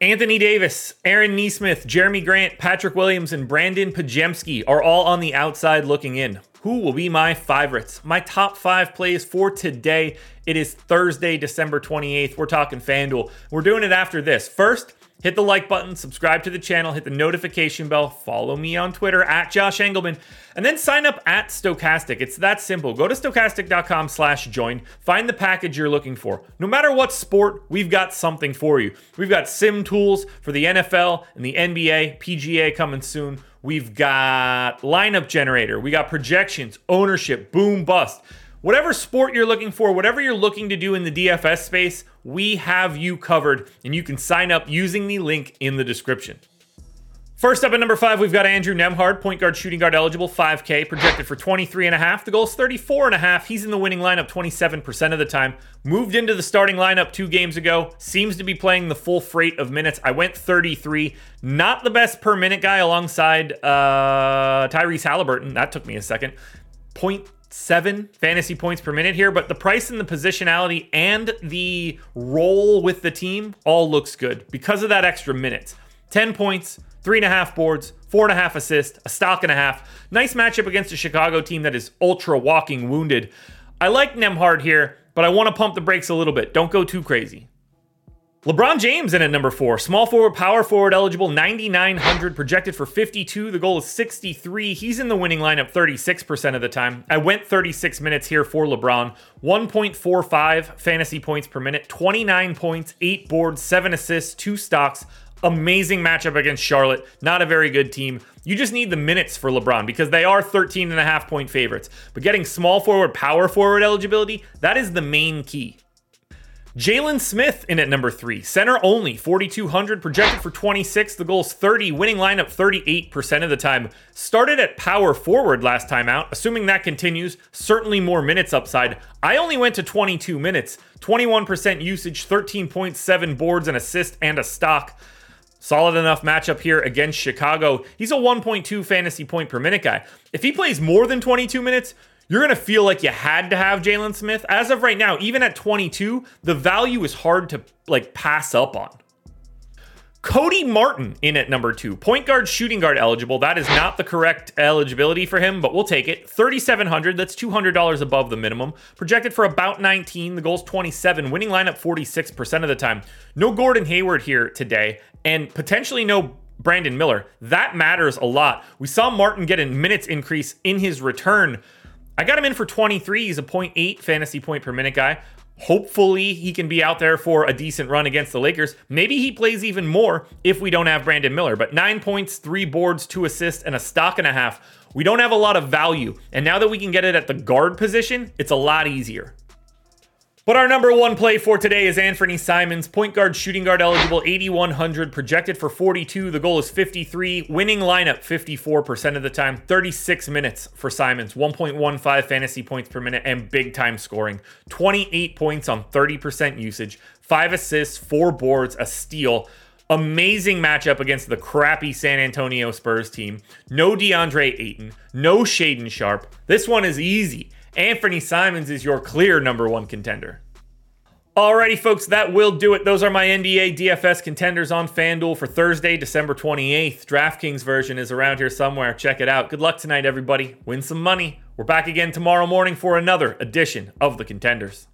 Anthony Davis, Aaron Nesmith, Jeremy Grant, Patrick Williams, and Brandon Pajemski are all on the outside looking in. Who will be my favorites? My top five plays for today. It is Thursday, December 28th. We're talking FanDuel. We're doing it after this. First, hit the like button, subscribe to the channel, hit the notification bell, follow me on Twitter at Josh Engleman, and then sign up at Stokastic. It's that simple. Go to stokastic.com/join, find the package you're looking for. No matter what sport, we've got something for you. We've got sim tools for the NFL and the NBA, PGA coming soon. We've got lineup generator. We got projections, ownership, boom, bust. Whatever sport you're looking for, whatever you're looking to do in the DFS space, we have you covered, and you can sign up using the link in the description. First up at number 5, we've got Andrew Nembhard, point guard, shooting guard eligible, 5K, projected for 23.5. The goal is 34.5. He's in the winning lineup 27% of the time. Moved into the starting lineup 2 games ago. Seems to be playing the full freight of minutes. I went 33. Not the best per minute guy alongside Tyrese Halliburton. That took me a second. 0.7 fantasy points per minute here, but the price and the positionality and the role with the team all looks good because of that extra minutes. 10 points, 3.5 boards, 4.5 assists, a stock and a half. Nice matchup against a Chicago team that is ultra walking wounded. I like Nembhard here, but I want to pump the brakes a little bit. Don't go too crazy. LeBron James in at number 4, small forward, power forward eligible, 9,900, projected for 52. The goal is 63. He's in the winning lineup 36% of the time. I went 36 minutes here for LeBron. 1.45 fantasy points per minute, 29 points, 8 boards, 7 assists, 2 stocks. Amazing matchup against Charlotte. Not a very good team. You just need the minutes for LeBron because they are 13.5 point favorites. But getting small forward, power forward eligibility, that is the main key. Jalen Smith in at number 3, center only, 4,200, projected for 26. The goal's 30, winning lineup 38% of the time. Started at power forward last time out, assuming that continues, certainly more minutes upside. I only went to 22 minutes, 21% usage, 13.7 boards, an assist, and a stock. Solid enough matchup here against Chicago. He's a 1.2 fantasy point per minute guy. If he plays more than 22 minutes, you're going to feel like you had to have Jalen Smith. As of right now, even at 22, the value is hard to pass up on. Cody Martin in at number 2, point guard, shooting guard eligible. That is not the correct eligibility for him, but we'll take it. 3,700, that's $200 above the minimum. Projected for about 19, the goal's 27, winning lineup 46% of the time. No Gordon Hayward here today, and potentially no Brandon Miller. That matters a lot. We saw Martin get a minutes increase in his return. I got him in for 23. He's a 0.8 fantasy point per minute guy. Hopefully he can be out there for a decent run against the Lakers. Maybe he plays even more if we don't have Brandon Miller, but 9 points, 3 boards, 2 assists, and a stock and a half. We don't have a lot of value. And now that we can get it at the guard position, it's a lot easier. But our number 1 play for today is Anthony Simons, point guard, shooting guard eligible, 8,100, projected for 42. The goal is 53, winning lineup 54% of the time, 36 minutes for Simons, 1.15 fantasy points per minute, and big time scoring. 28 points on 30% usage, 5 assists, 4 boards, a steal. Amazing matchup against the crappy San Antonio Spurs team. No DeAndre Ayton, no Shaden Sharp. This one is easy. Anthony Simons is your clear number 1 contender. Alrighty, folks, that will do it. Those are my NBA DFS contenders on FanDuel for Thursday, December 28th. DraftKings version is around here somewhere. Check it out. Good luck tonight, everybody. Win some money. We're back again tomorrow morning for another edition of The Contenders.